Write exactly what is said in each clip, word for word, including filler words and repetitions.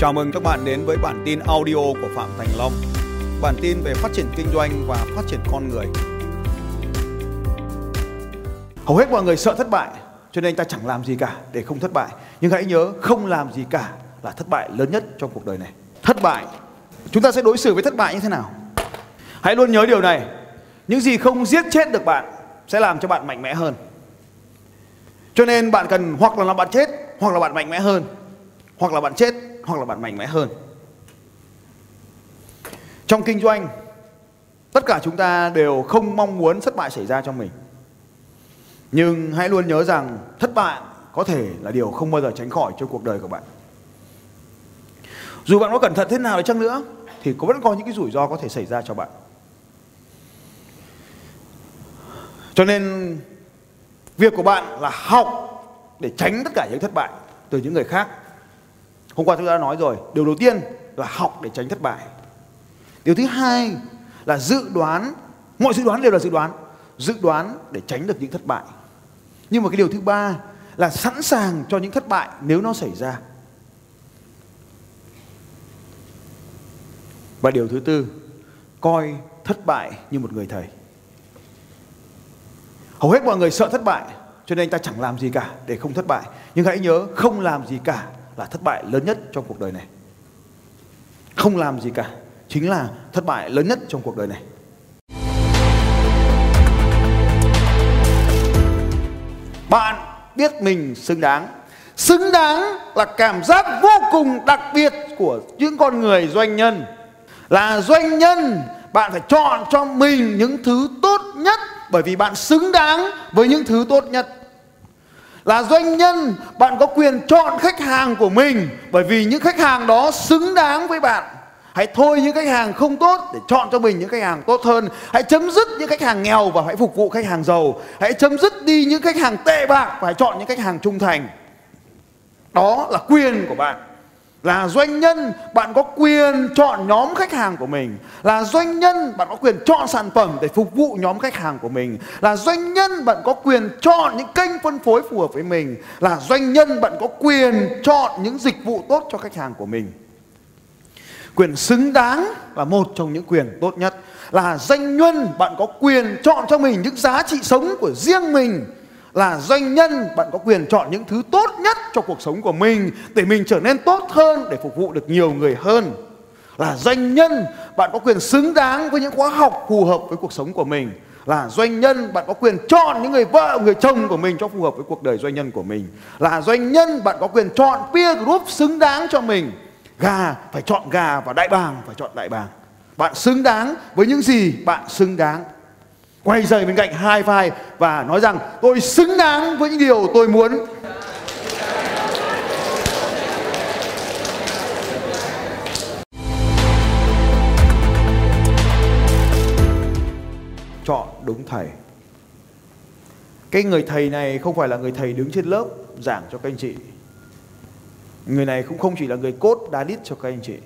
Chào mừng các bạn đến với bản tin audio của Phạm Thành Long. Bản tin về phát triển kinh doanh và phát triển con người. Hầu hết mọi người sợ thất bại, cho nên ta chẳng làm gì cả để không thất bại. Nhưng hãy nhớ, không làm gì cả là thất bại lớn nhất trong cuộc đời này. Thất bại, chúng ta sẽ đối xử với thất bại như thế nào? Hãy luôn nhớ điều này, những gì không giết chết được bạn sẽ làm cho bạn mạnh mẽ hơn. Cho nên bạn cần hoặc là làm bạn chết, hoặc là bạn mạnh mẽ hơn. Hoặc là bạn chết, hoặc là bạn mạnh mẽ hơn. Trong kinh doanh, tất cả chúng ta đều không mong muốn thất bại xảy ra cho mình. Nhưng hãy luôn nhớ rằng thất bại có thể là điều không bao giờ tránh khỏi trong cuộc đời của bạn. Dù bạn có cẩn thận thế nào đi chăng nữa thì có vẫn có những cái rủi ro có thể xảy ra cho bạn. Cho nên việc của bạn là học để tránh tất cả những thất bại từ những người khác. Hôm qua tôi đã nói rồi, điều đầu tiên là học để tránh thất bại. Điều thứ hai là dự đoán, mọi dự đoán đều là dự đoán, dự đoán để tránh được những thất bại. Nhưng mà cái điều thứ ba là sẵn sàng cho những thất bại nếu nó xảy ra. Và điều thứ tư, coi thất bại như một người thầy. Hầu hết mọi người sợ thất bại, cho nên ta chẳng làm gì cả để không thất bại. Nhưng hãy nhớ, không làm gì cả là thất bại lớn nhất trong cuộc đời này. Không làm gì cả chính là thất bại lớn nhất trong cuộc đời này. Bạn biết mình xứng đáng. Xứng đáng là cảm giác vô cùng đặc biệt của những con người doanh nhân. Là doanh nhân, bạn phải chọn cho mình những thứ tốt nhất, bởi vì bạn xứng đáng với những thứ tốt nhất. Là doanh nhân, bạn có quyền chọn khách hàng của mình, bởi vì những khách hàng đó xứng đáng với bạn. Hãy thôi những khách hàng không tốt để chọn cho mình những khách hàng tốt hơn. Hãy chấm dứt những khách hàng nghèo và hãy phục vụ khách hàng giàu. Hãy chấm dứt đi những khách hàng tệ bạc và hãy chọn những khách hàng trung thành. Đó là quyền của bạn. Là doanh nhân, bạn có quyền chọn nhóm khách hàng của mình. Là doanh nhân, bạn có quyền chọn sản phẩm để phục vụ nhóm khách hàng của mình. Là doanh nhân, bạn có quyền chọn những kênh phân phối phù hợp với mình. Là doanh nhân, bạn có quyền chọn những dịch vụ tốt cho khách hàng của mình. Quyền xứng đáng là một trong những quyền tốt nhất. Là doanh nhân, bạn có quyền chọn cho mình những giá trị sống của riêng mình. Là doanh nhân, bạn có quyền chọn những thứ tốt nhất cho cuộc sống của mình, để mình trở nên tốt hơn, để phục vụ được nhiều người hơn. Là doanh nhân, bạn có quyền xứng đáng với những khóa học phù hợp với cuộc sống của mình. Là doanh nhân, bạn có quyền chọn những người vợ, người chồng của mình cho phù hợp với cuộc đời doanh nhân của mình. Là doanh nhân, bạn có quyền chọn peer group xứng đáng cho mình. Gà phải chọn gà và đại bàng phải chọn đại bàng. Bạn xứng đáng với những gì bạn xứng đáng. Quay rời bên cạnh high five và nói rằng tôi xứng đáng với những điều tôi muốn. Chọn đúng thầy. Cái người thầy này không phải là người thầy đứng trên lớp giảng cho các anh chị. Người này cũng không chỉ là người cốt đá đít cho các anh chị.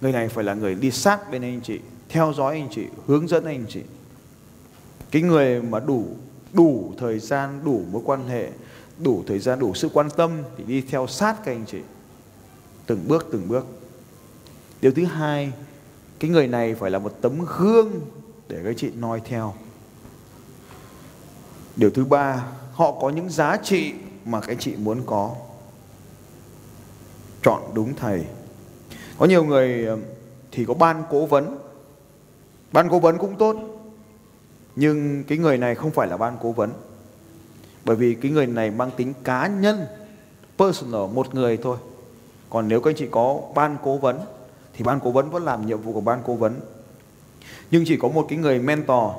Người này phải là người đi sát bên anh chị, theo dõi anh chị, hướng dẫn anh chị. Cái người mà đủ đủ thời gian, đủ mối quan hệ, đủ thời gian, đủ sự quan tâm thì đi theo sát các anh chị từng bước từng bước. Điều thứ hai, cái người này phải là một tấm gương để các chị noi theo. Điều thứ ba, họ có những giá trị mà các chị muốn có. Chọn đúng thầy. Có nhiều người thì có ban cố vấn. Ban cố vấn cũng tốt. Nhưng cái người này không phải là ban cố vấn. Bởi vì cái người này mang tính cá nhân, personal, một người thôi. Còn nếu các anh chị có ban cố vấn thì ban cố vấn vẫn làm nhiệm vụ của ban cố vấn. Nhưng chỉ có một cái người mentor,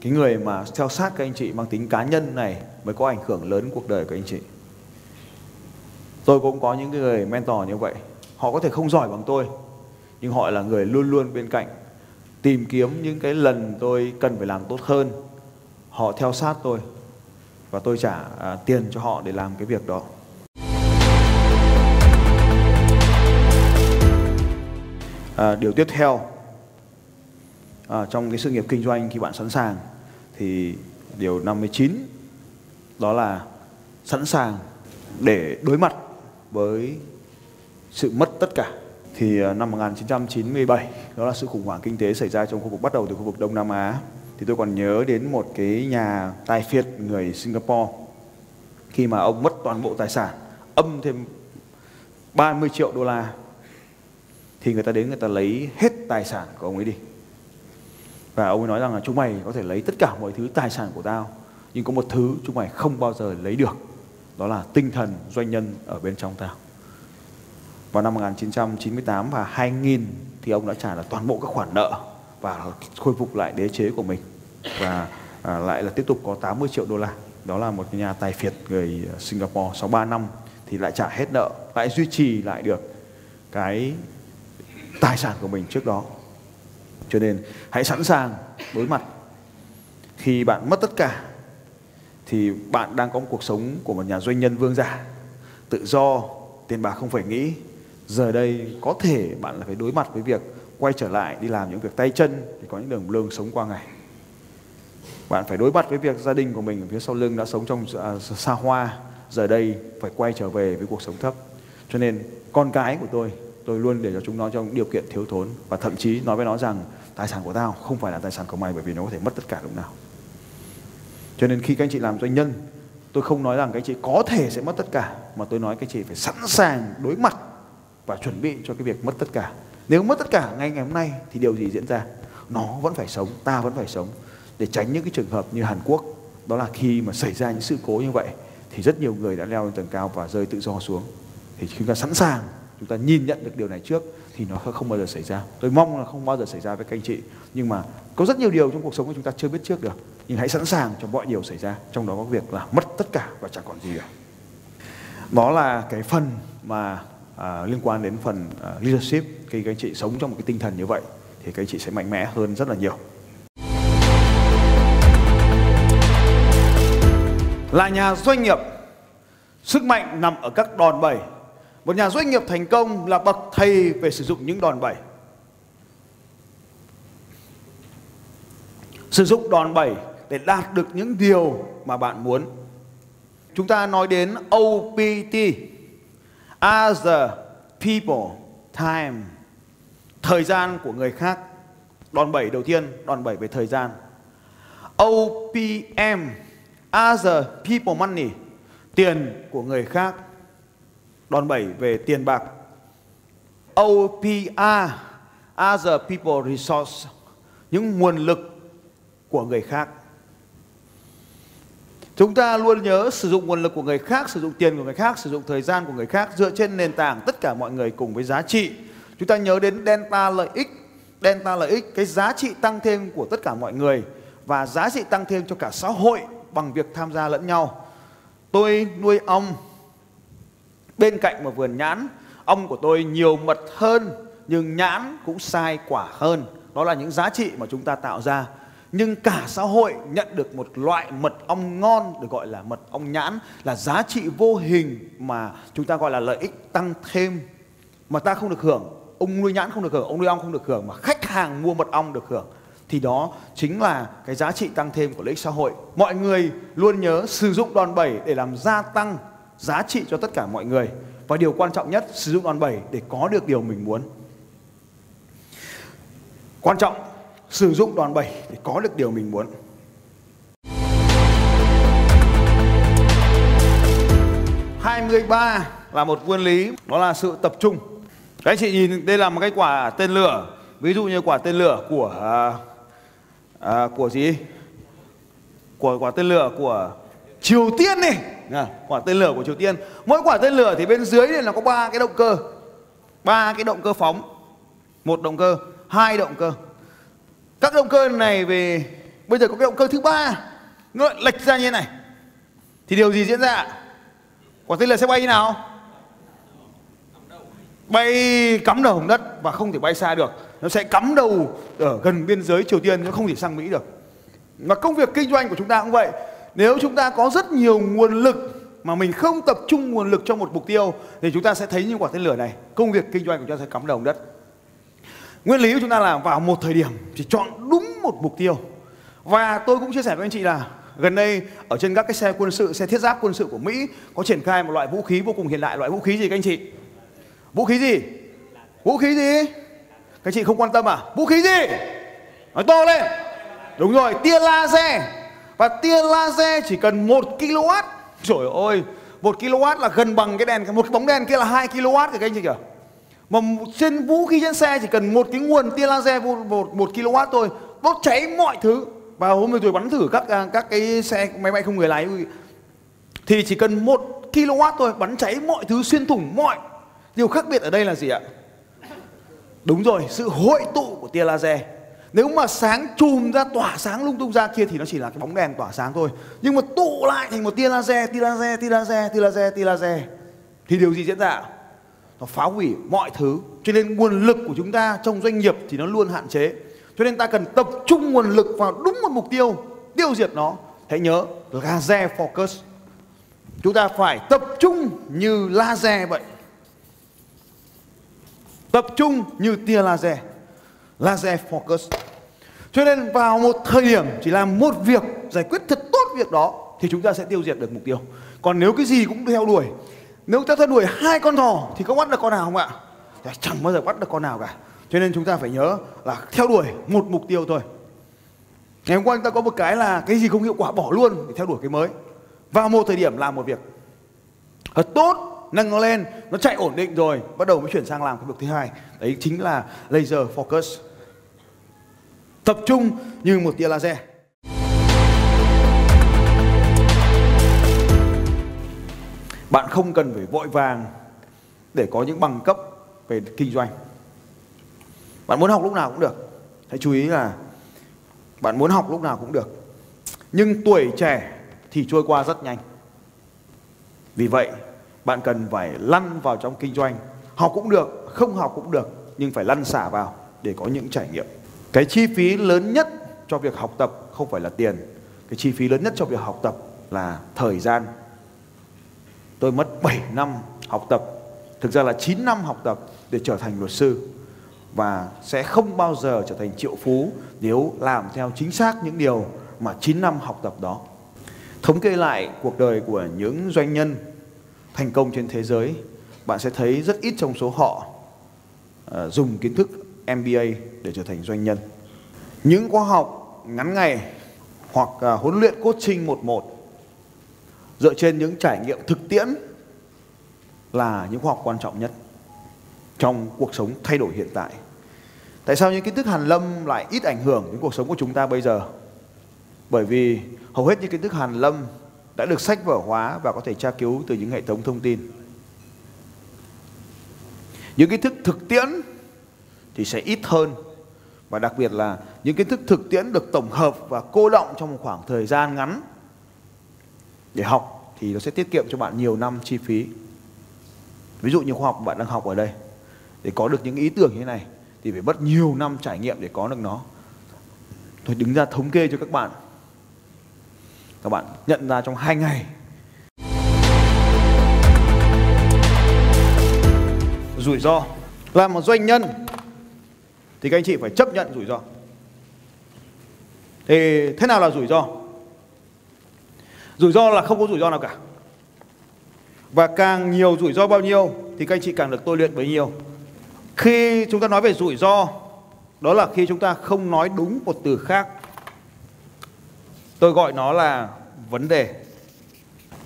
cái người mà theo sát các anh chị mang tính cá nhân này mới có ảnh hưởng lớn cuộc đời của anh chị. Tôi cũng có những người mentor như vậy. Họ có thể không giỏi bằng tôi, nhưng họ là người luôn luôn bên cạnh, tìm kiếm những cái lần tôi cần phải làm tốt hơn. Họ theo sát tôi và tôi trả à, tiền cho họ để làm cái việc đó. À, điều tiếp theo, à, trong cái sự nghiệp kinh doanh khi bạn sẵn sàng thì điều năm mươi chín đó là sẵn sàng để đối mặt với sự mất tất cả. Thì năm một nghìn chín trăm chín mươi bảy, đó là sự khủng hoảng kinh tế xảy ra trong khu vực, bắt đầu từ khu vực Đông Nam Á. Thì tôi còn nhớ đến một cái nhà tài phiệt người Singapore, khi mà ông mất toàn bộ tài sản, âm thêm ba mươi triệu đô la, thì người ta đến người ta lấy hết tài sản của ông ấy đi. Và ông ấy nói rằng là chúng mày có thể lấy tất cả mọi thứ tài sản của tao, nhưng có một thứ chúng mày không bao giờ lấy được, đó là tinh thần doanh nhân ở bên trong tao. Vào năm một nghìn chín trăm chín mươi tám và hai nghìn thì ông đã trả là toàn bộ các khoản nợ và khôi phục lại đế chế của mình, và à, lại là tiếp tục có tám mươi triệu đô la. Đó là một nhà tài phiệt người Singapore. Sau ba năm thì lại trả hết nợ, lại duy trì lại được cái tài sản của mình trước đó. Cho nên hãy sẵn sàng đối mặt. Khi bạn mất tất cả thì bạn đang có một cuộc sống của một nhà doanh nhân vương giả, tự do, tiền bạc không phải nghĩ. Giờ đây có thể bạn là phải đối mặt với việc quay trở lại đi làm những việc tay chân để có những đường lương sống qua ngày. Bạn phải đối mặt với việc gia đình của mình ở phía sau lưng đã sống trong à, xa hoa, giờ đây phải quay trở về với cuộc sống thấp. Cho nên con cái của tôi, tôi luôn để cho chúng nó trong điều kiện thiếu thốn, và thậm chí nói với nó rằng tài sản của tao không phải là tài sản của mày, bởi vì nó có thể mất tất cả lúc nào. Cho nên khi các anh chị làm doanh nhân, tôi không nói rằng các anh chị có thể sẽ mất tất cả, mà tôi nói các anh chị phải sẵn sàng đối mặt và chuẩn bị cho cái việc mất tất cả. Nếu mất tất cả ngay ngày hôm nay thì điều gì diễn ra? Nó vẫn phải sống, ta vẫn phải sống, để tránh những cái trường hợp như Hàn Quốc. Đó là khi mà xảy ra những sự cố như vậy thì rất nhiều người đã leo lên tầng cao và rơi tự do xuống. Thì chúng ta sẵn sàng, chúng ta nhìn nhận được điều này trước thì nó không bao giờ xảy ra. Tôi mong là không bao giờ xảy ra với các anh chị. Nhưng mà có rất nhiều điều trong cuộc sống của chúng ta chưa biết trước được. Nhưng hãy sẵn sàng cho mọi điều xảy ra, trong đó có việc là mất tất cả và chẳng còn gì cả. Đó là cái phần mà à, liên quan đến phần à, leadership. Khi các anh chị sống trong một cái tinh thần như vậy thì các anh chị sẽ mạnh mẽ hơn rất là nhiều. Là nhà doanh nghiệp, sức mạnh nằm ở các đòn bẩy. Một nhà doanh nghiệp thành công là bậc thầy về sử dụng những đòn bẩy. Sử dụng đòn bẩy để đạt được những điều mà bạn muốn. Chúng ta nói đến O P T, As the People Time, thời gian của người khác. Đòn bẩy đầu tiên, đòn bẩy về thời gian. O P M, As the People Money, tiền của người khác. Đòn bẩy về tiền bạc. O P R, Other People Resource, những nguồn lực của người khác. Chúng ta luôn nhớ sử dụng nguồn lực của người khác, sử dụng tiền của người khác, sử dụng thời gian của người khác, dựa trên nền tảng tất cả mọi người cùng với giá trị. Chúng ta nhớ đến delta lợi ích. Delta lợi ích, cái giá trị tăng thêm của tất cả mọi người và giá trị tăng thêm cho cả xã hội bằng việc tham gia lẫn nhau. Tôi nuôi ong bên cạnh một vườn nhãn, ong của tôi nhiều mật hơn nhưng nhãn cũng sai quả hơn. Đó là những giá trị mà chúng ta tạo ra. Nhưng cả xã hội nhận được một loại mật ong ngon được gọi là mật ong nhãn, là giá trị vô hình mà chúng ta gọi là lợi ích tăng thêm mà ta không được hưởng. Ông nuôi nhãn không được hưởng, ông nuôi ong không được hưởng, mà khách hàng mua mật ong được hưởng. Thì đó chính là cái giá trị tăng thêm của lợi ích xã hội. Mọi người luôn nhớ sử dụng đòn bẩy để làm gia tăng giá trị cho tất cả mọi người. Và điều quan trọng nhất, sử dụng đòn bẩy để có được điều mình muốn. Quan trọng, sử dụng đòn bẩy để có được điều mình muốn. hai mươi ba là một nguyên lý, đó là sự tập trung. Các anh chị nhìn đây là một cái quả tên lửa. Ví dụ như quả tên lửa của à, à, của gì? Của quả tên lửa của Triều Tiên này. À, quả tên lửa của Triều Tiên. Mỗi quả tên lửa thì bên dưới này là có ba cái động cơ, ba cái động cơ phóng, một động cơ, hai động cơ. Các động cơ này về bây giờ có cái động cơ thứ ba nó lại lệch ra như thế này. Thì điều gì diễn ra? Quả tên lửa sẽ bay như nào? Bay cắm đầu hồng đất và không thể bay xa được. Nó sẽ cắm đầu ở gần biên giới Triều Tiên, nó không thể sang Mỹ được. Mà công việc kinh doanh của chúng ta cũng vậy. Nếu chúng ta có rất nhiều nguồn lực mà mình không tập trung nguồn lực cho một mục tiêu thì chúng ta sẽ thấy như quả tên lửa này, công việc kinh doanh của chúng ta sẽ cắm đầu đất. Nguyên lý của chúng ta là vào một thời điểm chỉ chọn đúng một mục tiêu. Và tôi cũng chia sẻ với anh chị là gần đây ở trên các cái xe quân sự, xe thiết giáp quân sự của Mỹ có triển khai một loại vũ khí vô cùng hiện đại. Loại vũ khí gì các anh chị? Vũ khí gì? Vũ khí gì? Các chị không quan tâm à? Vũ khí gì? Nói to lên. Đúng rồi, tia laser. Và tia laser chỉ cần một ki lô oát. Trời ơi, một ki lô oát là gần bằng cái đèn, một cái bóng đèn kia là hai ki lô oát kìa các anh chị kìa. Mà trên vũ khí trên xe chỉ cần một cái nguồn tia laser một ki lô oát thôi, đốt cháy mọi thứ. Và hôm nay tôi bắn thử các các cái xe máy bay không người lái thì chỉ cần một ki lô oát thôi, bắn cháy mọi thứ, xuyên thủng mọi. Điều khác biệt ở đây là gì ạ? Đúng rồi, sự hội tụ của tia laser. Nếu mà sáng chùm ra tỏa sáng lung tung ra kia thì nó chỉ là cái bóng đèn tỏa sáng thôi. Nhưng mà tụ lại thành một tia laser, tia laser, tia laser, tia laser, tia laser thì điều gì diễn ra? Nó phá hủy mọi thứ. Cho nên nguồn lực của chúng ta trong doanh nghiệp thì nó luôn hạn chế. Cho nên ta cần tập trung nguồn lực vào đúng một mục tiêu, tiêu diệt nó. Hãy nhớ, laser focus. Chúng ta phải tập trung như laser vậy. Tập trung như tia laser. Laser focus. Cho nên vào một thời điểm chỉ làm một việc, giải quyết thật tốt việc đó thì chúng ta sẽ tiêu diệt được mục tiêu. Còn nếu cái gì cũng theo đuổi, nếu ta theo đuổi hai con thỏ thì có bắt được con nào không ạ? Chẳng bao giờ bắt được con nào cả. Cho nên chúng ta phải nhớ là theo đuổi một mục tiêu thôi. Ngày hôm qua chúng ta có một cái là cái gì không hiệu quả bỏ luôn để theo đuổi cái mới. Vào một thời điểm làm một việc thật tốt, nâng nó lên, nó chạy ổn định rồi, bắt đầu mới chuyển sang làm cái việc thứ hai. Đấy chính là laser focus. Tập trung như một tia laser. Bạn không cần phải vội vàng để có những bằng cấp về kinh doanh. Bạn muốn học lúc nào cũng được. Hãy chú ý là bạn muốn học lúc nào cũng được. Nhưng tuổi trẻ thì trôi qua rất nhanh. Vì vậy, bạn cần phải lăn vào trong kinh doanh. Học cũng được, không học cũng được, nhưng phải lăn xả vào để có những trải nghiệm. Cái chi phí lớn nhất cho việc học tập không phải là tiền. Cái chi phí lớn nhất cho việc học tập là thời gian. Tôi mất bảy năm học tập, thực ra là chín năm học tập để trở thành luật sư. Và sẽ không bao giờ trở thành triệu phú nếu làm theo chính xác những điều mà chín năm học tập đó. Thống kê lại cuộc đời của những doanh nhân thành công trên thế giới, bạn sẽ thấy rất ít trong số họ uh, dùng kiến thức em bê a để trở thành doanh nhân. Những khóa học ngắn ngày hoặc uh, huấn luyện coaching một một dựa trên những trải nghiệm thực tiễn là những khóa học quan trọng nhất trong cuộc sống thay đổi hiện tại. Tại sao những kiến thức hàn lâm lại ít ảnh hưởng đến cuộc sống của chúng ta bây giờ? Bởi vì hầu hết những kiến thức hàn lâm đã được sách vở hóa và có thể tra cứu từ những hệ thống thông tin. Những kiến thức thực tiễn thì sẽ ít hơn, và đặc biệt là những kiến thức thực tiễn được tổng hợp và cô đọng trong một khoảng thời gian ngắn để học thì nó sẽ tiết kiệm cho bạn nhiều năm chi phí. Ví dụ như khoa học bạn đang học ở đây, để có được những ý tưởng như thế này thì phải mất nhiều năm trải nghiệm để có được nó. Tôi đứng ra thống kê cho các bạn. Các bạn nhận ra trong hai ngày. Rủi ro. Làm một doanh nhân thì các anh chị phải chấp nhận rủi ro. Thì thế nào là rủi ro? Rủi ro là không có rủi ro nào cả. Và càng nhiều rủi ro bao nhiêu thì các anh chị càng được tôi luyện bấy nhiêu. Khi chúng ta nói về rủi ro, đó là khi chúng ta không nói đúng một từ khác. Tôi gọi nó là vấn đề.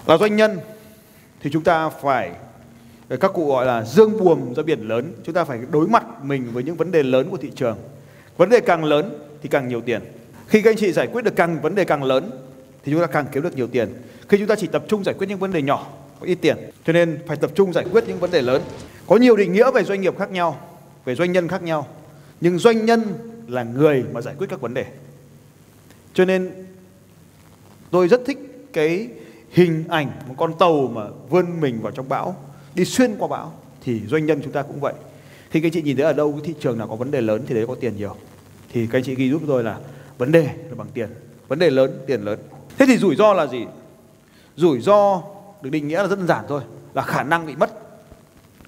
Là doanh nhân thì chúng ta phải, các cụ gọi là dương buồm ra biển lớn. Chúng ta phải đối mặt mình với những vấn đề lớn của thị trường. Vấn đề càng lớn thì càng nhiều tiền. Khi các anh chị giải quyết được càng vấn đề càng lớn thì chúng ta càng kiếm được nhiều tiền. Khi chúng ta chỉ tập trung giải quyết những vấn đề nhỏ, có ít tiền. Cho nên phải tập trung giải quyết những vấn đề lớn. Có nhiều định nghĩa về doanh nghiệp khác nhau, về doanh nhân khác nhau. Nhưng doanh nhân là người mà giải quyết các vấn đề. Cho nên tôi rất thích cái hình ảnh một con tàu mà vươn mình vào trong bão, đi xuyên qua bão. Thì doanh nhân chúng ta cũng vậy. Khi các chị nhìn thấy ở đâu cái thị trường nào có vấn đề lớn thì đấy có tiền nhiều. Thì các chị ghi giúp tôi là vấn đề là bằng tiền. Vấn đề lớn, tiền lớn. Thế thì rủi ro là gì? Rủi ro được định nghĩa là rất đơn giản thôi. Là khả năng bị mất.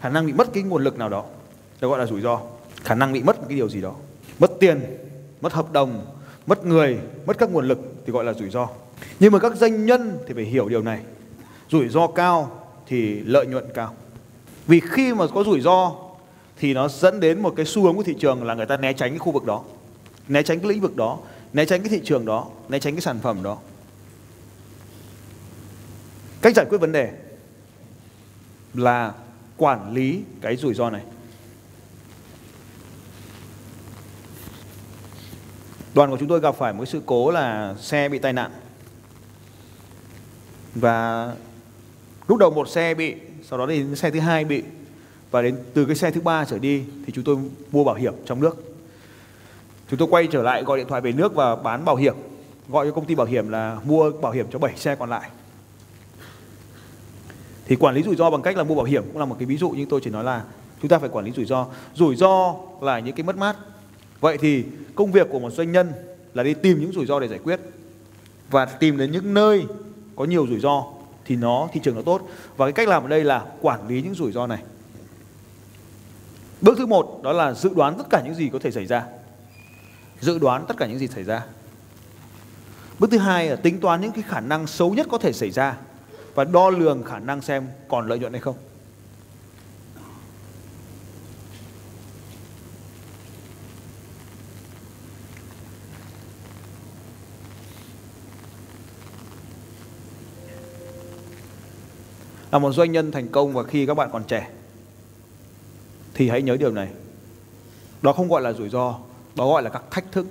Khả năng bị mất cái nguồn lực nào đó. Đó gọi là rủi ro. Khả năng bị mất cái điều gì đó. Mất tiền, mất hợp đồng, mất người, mất các nguồn lực thì gọi là rủi ro. Nhưng mà các doanh nhân thì phải hiểu điều này. Rủi ro cao thì lợi nhuận cao. Vì khi mà có rủi ro thì nó dẫn đến một cái xu hướng của thị trường là người ta né tránh cái khu vực đó, né tránh cái lĩnh vực đó, né tránh cái thị trường đó, né tránh cái sản phẩm đó. Cách giải quyết vấn đề là quản lý cái rủi ro này. Đoàn của chúng tôi gặp phải một sự cố là xe bị tai nạn. Và lúc đầu một xe bị, sau đó đến xe thứ hai bị, và đến từ cái xe thứ ba trở đi thì chúng tôi mua bảo hiểm trong nước. Chúng tôi quay trở lại gọi điện thoại về nước và bán bảo hiểm, gọi cho công ty bảo hiểm là mua bảo hiểm cho bảy xe còn lại. Thì quản lý rủi ro bằng cách là mua bảo hiểm cũng là một cái ví dụ, nhưng tôi chỉ nói là chúng ta phải quản lý rủi ro. Rủi ro là những cái mất mát. Vậy thì công việc của một doanh nhân là đi tìm những rủi ro để giải quyết và tìm đến những nơi có nhiều rủi ro thì nó thị trường nó tốt. Và cái cách làm ở đây là quản lý những rủi ro này. Bước thứ một đó là dự đoán tất cả những gì có thể xảy ra. Dự đoán tất cả những gì xảy ra. Bước thứ hai là tính toán những cái khả năng xấu nhất có thể xảy ra và đo lường khả năng xem còn lợi nhuận hay không. Là một doanh nhân thành công và khi các bạn còn trẻ thì hãy nhớ điều này. Đó không gọi là rủi ro, đó gọi là các thách thức.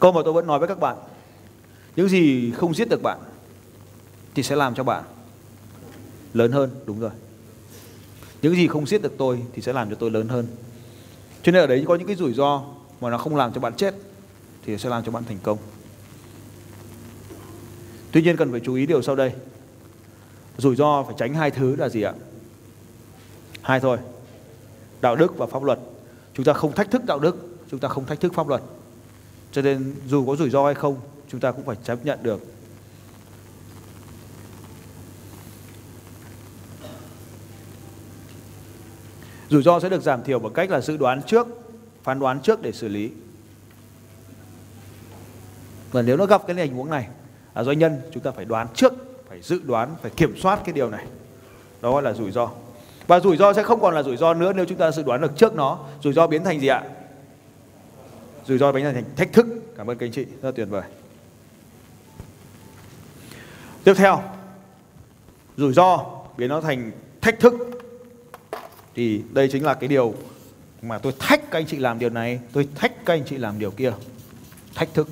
Câu mà tôi vẫn nói với các bạn, những gì không giết được bạn thì sẽ làm cho bạn lớn hơn. Đúng rồi. Những gì không giết được tôi thì sẽ làm cho tôi lớn hơn. Cho nên ở đấy có những cái rủi ro mà nó không làm cho bạn chết thì sẽ làm cho bạn thành công. Tuy nhiên cần phải chú ý điều sau đây. Rủi ro phải tránh hai thứ là gì ạ? Hai thôi. Đạo đức và pháp luật. Chúng ta không thách thức đạo đức, chúng ta không thách thức pháp luật. Cho nên dù có rủi ro hay không, chúng ta cũng phải chấp nhận được. Rủi ro sẽ được giảm thiểu bằng cách là dự đoán trước, phán đoán trước để xử lý. Và nếu nó gặp cái tình huống này, là doanh nhân chúng ta phải đoán trước, phải dự đoán, phải kiểm soát cái điều này. Đó gọi là rủi ro. Và rủi ro sẽ không còn là rủi ro nữa nếu chúng ta dự đoán được trước nó. Rủi ro biến thành gì ạ? Rủi ro biến thành thách thức. Cảm ơn các anh chị, rất là tuyệt vời. Tiếp theo, rủi ro biến nó thành thách thức. Thì đây chính là cái điều mà tôi thách các anh chị làm điều này, tôi thách các anh chị làm điều kia. Thách thức.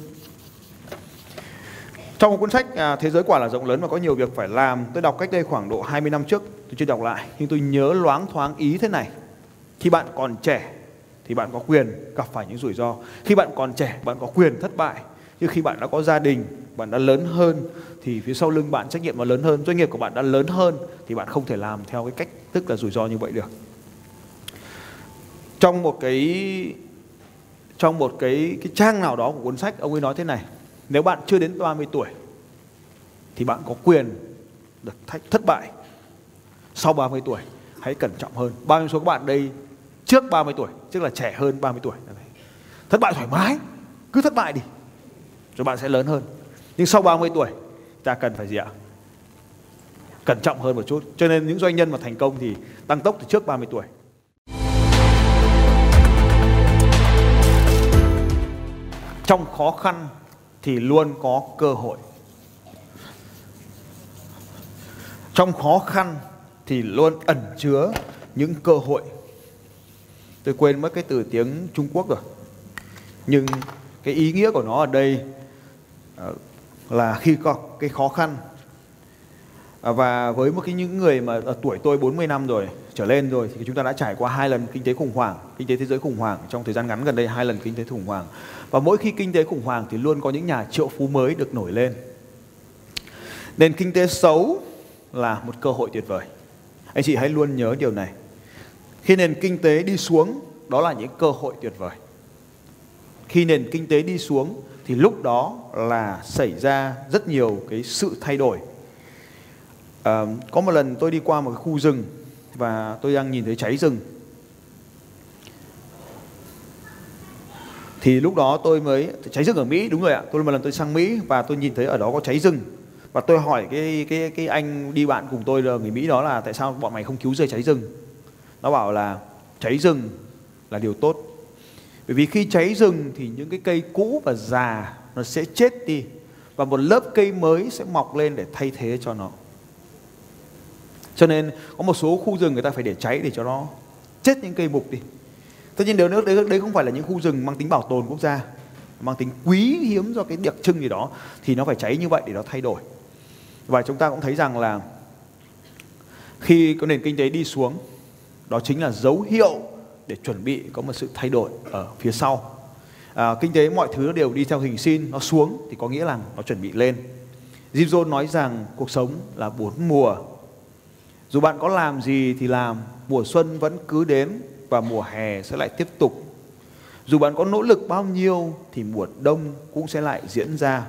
Trong một cuốn sách à, Thế giới quả là rộng lớn và có nhiều việc phải làm, tôi đọc cách đây khoảng độ hai mươi năm trước, tôi chưa đọc lại, nhưng tôi nhớ loáng thoáng ý thế này. Khi bạn còn trẻ thì bạn có quyền gặp phải những rủi ro. Khi bạn còn trẻ, bạn có quyền thất bại. Nhưng khi bạn đã có gia đình, bạn đã lớn hơn thì phía sau lưng bạn trách nhiệm nó lớn hơn, doanh nghiệp của bạn đã lớn hơn thì bạn không thể làm theo cái cách tức là rủi ro như vậy được. Trong một cái trong một cái cái trang nào đó của cuốn sách, ông ấy nói thế này. Nếu bạn chưa đến ba mươi tuổi thì bạn có quyền được thách thất bại. Sau ba mươi tuổi hãy cẩn trọng hơn. Bao nhiêu số các bạn đây trước ba mươi tuổi, tức là trẻ hơn ba mươi tuổi. Thất bại thoải mái, cứ thất bại đi rồi bạn sẽ lớn hơn. Nhưng sau ba mươi tuổi ta cần phải gì ạ? Cẩn trọng hơn một chút. Cho nên những doanh nhân mà thành công thì tăng tốc từ trước ba mươi tuổi. Trong khó khăn thì luôn có cơ hội. Trong khó khăn thì luôn ẩn chứa những cơ hội. Tôi quên mất cái từ tiếng Trung Quốc rồi. Nhưng cái ý nghĩa của nó ở đây là khi có cái khó khăn. Và với một cái những người mà ở tuổi tôi bốn mươi năm rồi trở lên rồi thì chúng ta đã trải qua hai lần kinh tế khủng hoảng, kinh tế thế giới khủng hoảng trong thời gian ngắn gần đây, hai lần kinh tế khủng hoảng. Và mỗi khi kinh tế khủng hoảng thì luôn có những nhà triệu phú mới được nổi lên. Nên kinh tế xấu là một cơ hội tuyệt vời. Anh chị hãy luôn nhớ điều này. Khi nền kinh tế đi xuống, đó là những cơ hội tuyệt vời. Khi nền kinh tế đi xuống thì lúc đó là xảy ra rất nhiều cái sự thay đổi. À, có một lần tôi đi qua một cái khu rừng và tôi đang nhìn thấy cháy rừng. Thì lúc đó tôi mới cháy rừng ở Mỹ, đúng rồi ạ. Tôi một lần tôi sang Mỹ và tôi nhìn thấy ở đó có cháy rừng. Và tôi hỏi cái cái cái anh đi bạn cùng tôi là người Mỹ đó là tại sao bọn mày không cứu rơi cháy rừng? Nó bảo là cháy rừng là điều tốt. Bởi vì khi cháy rừng thì những cái cây cũ và già nó sẽ chết đi, và một lớp cây mới sẽ mọc lên để thay thế cho nó. Cho nên có một số khu rừng người ta phải để cháy để cho nó chết những cây mục đi. Tất nhiên điều nữa, đấy, đấy không phải là những khu rừng mang tính bảo tồn quốc gia, mang tính quý hiếm do cái đặc trưng gì đó, thì nó phải cháy như vậy để nó thay đổi. Và chúng ta cũng thấy rằng là khi có nền kinh tế đi xuống, đó chính là dấu hiệu để chuẩn bị có một sự thay đổi ở phía sau. À, kinh tế mọi thứ đều đi theo hình sin, nó xuống thì có nghĩa là nó chuẩn bị lên. Jim Jones nói rằng cuộc sống là bốn mùa. Dù bạn có làm gì thì làm, mùa xuân vẫn cứ đến và mùa hè sẽ lại tiếp tục. Dù bạn có nỗ lực bao nhiêu thì mùa đông cũng sẽ lại diễn ra.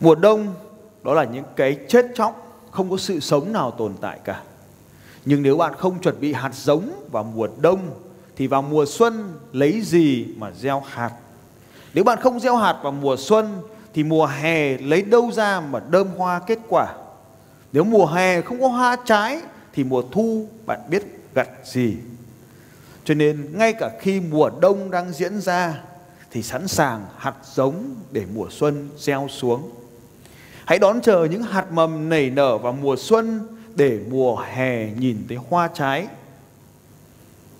Mùa đông đó là những cái chết chóc, không có sự sống nào tồn tại cả. Nhưng nếu bạn không chuẩn bị hạt giống vào mùa đông thì vào mùa xuân lấy gì mà gieo hạt? Nếu bạn không gieo hạt vào mùa xuân thì mùa hè lấy đâu ra mà đơm hoa kết quả? Nếu mùa hè không có hoa trái thì mùa thu bạn biết gặt gì? Cho nên ngay cả khi mùa đông đang diễn ra thì sẵn sàng hạt giống để mùa xuân gieo xuống. Hãy đón chờ những hạt mầm nảy nở vào mùa xuân để mùa hè nhìn thấy hoa trái,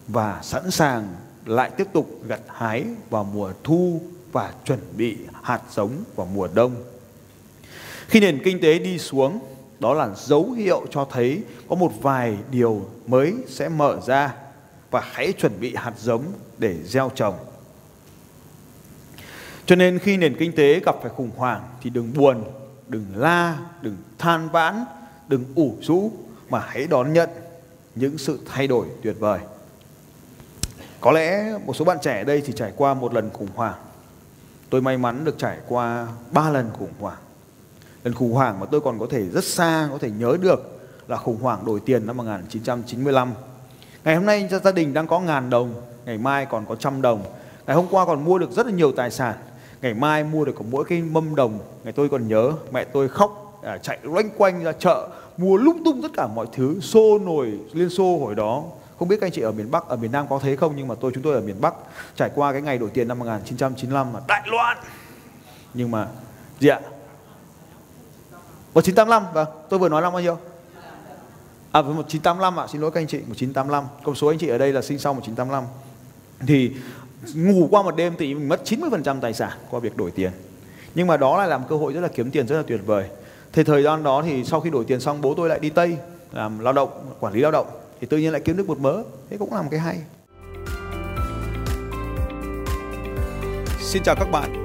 và sẵn sàng lại tiếp tục gặt hái vào mùa thu và chuẩn bị hạt giống vào mùa đông. Khi nền kinh tế đi xuống, đó là dấu hiệu cho thấy có một vài điều mới sẽ mở ra, và hãy chuẩn bị hạt giống để gieo trồng. Cho nên khi nền kinh tế gặp phải khủng hoảng thì đừng buồn, đừng la, đừng than vãn, đừng ủ rũ, mà hãy đón nhận những sự thay đổi tuyệt vời. Có lẽ một số bạn trẻ ở đây chỉ trải qua một lần khủng hoảng. Tôi may mắn được trải qua ba lần khủng hoảng. Lần khủng hoảng mà tôi còn có thể rất xa, có thể nhớ được là khủng hoảng đổi tiền năm một nghìn chín trăm chín mươi lăm. Ngày hôm nay gia đình đang có ngàn đồng, ngày mai còn có trăm đồng. Ngày hôm qua còn mua được rất là nhiều tài sản, ngày mai mua được có mỗi cái mâm đồng. Ngày tôi còn nhớ mẹ tôi khóc, à, chạy loanh quanh ra chợ, mua lung tung tất cả mọi thứ, xô nồi Liên Xô hồi đó. Không biết các anh chị ở miền Bắc, ở miền Nam có thế không, nhưng mà tôi chúng tôi ở miền Bắc trải qua cái ngày đổi tiền năm một nghìn chín trăm chín mươi lăm là đại loạn. Nhưng mà gì ạ? một chín tám lăm, vâng, tôi vừa nói năm bao nhiêu? À, với một chín tám lăm ạ, à, xin lỗi các anh chị, một chín tám lăm. Con số anh chị ở đây là sinh sau một chín tám lăm. Thì ngủ qua một đêm thì mình mất chín mươi phần trăm tài sản qua việc đổi tiền. Nhưng mà đó là làm cơ hội rất là kiếm tiền rất là tuyệt vời. Thì thời gian đó thì sau khi đổi tiền xong, bố tôi lại đi Tây làm lao động, quản lý lao động, thì tự nhiên lại kiếm được một mớ. Thế cũng là một cái hay. Xin chào các bạn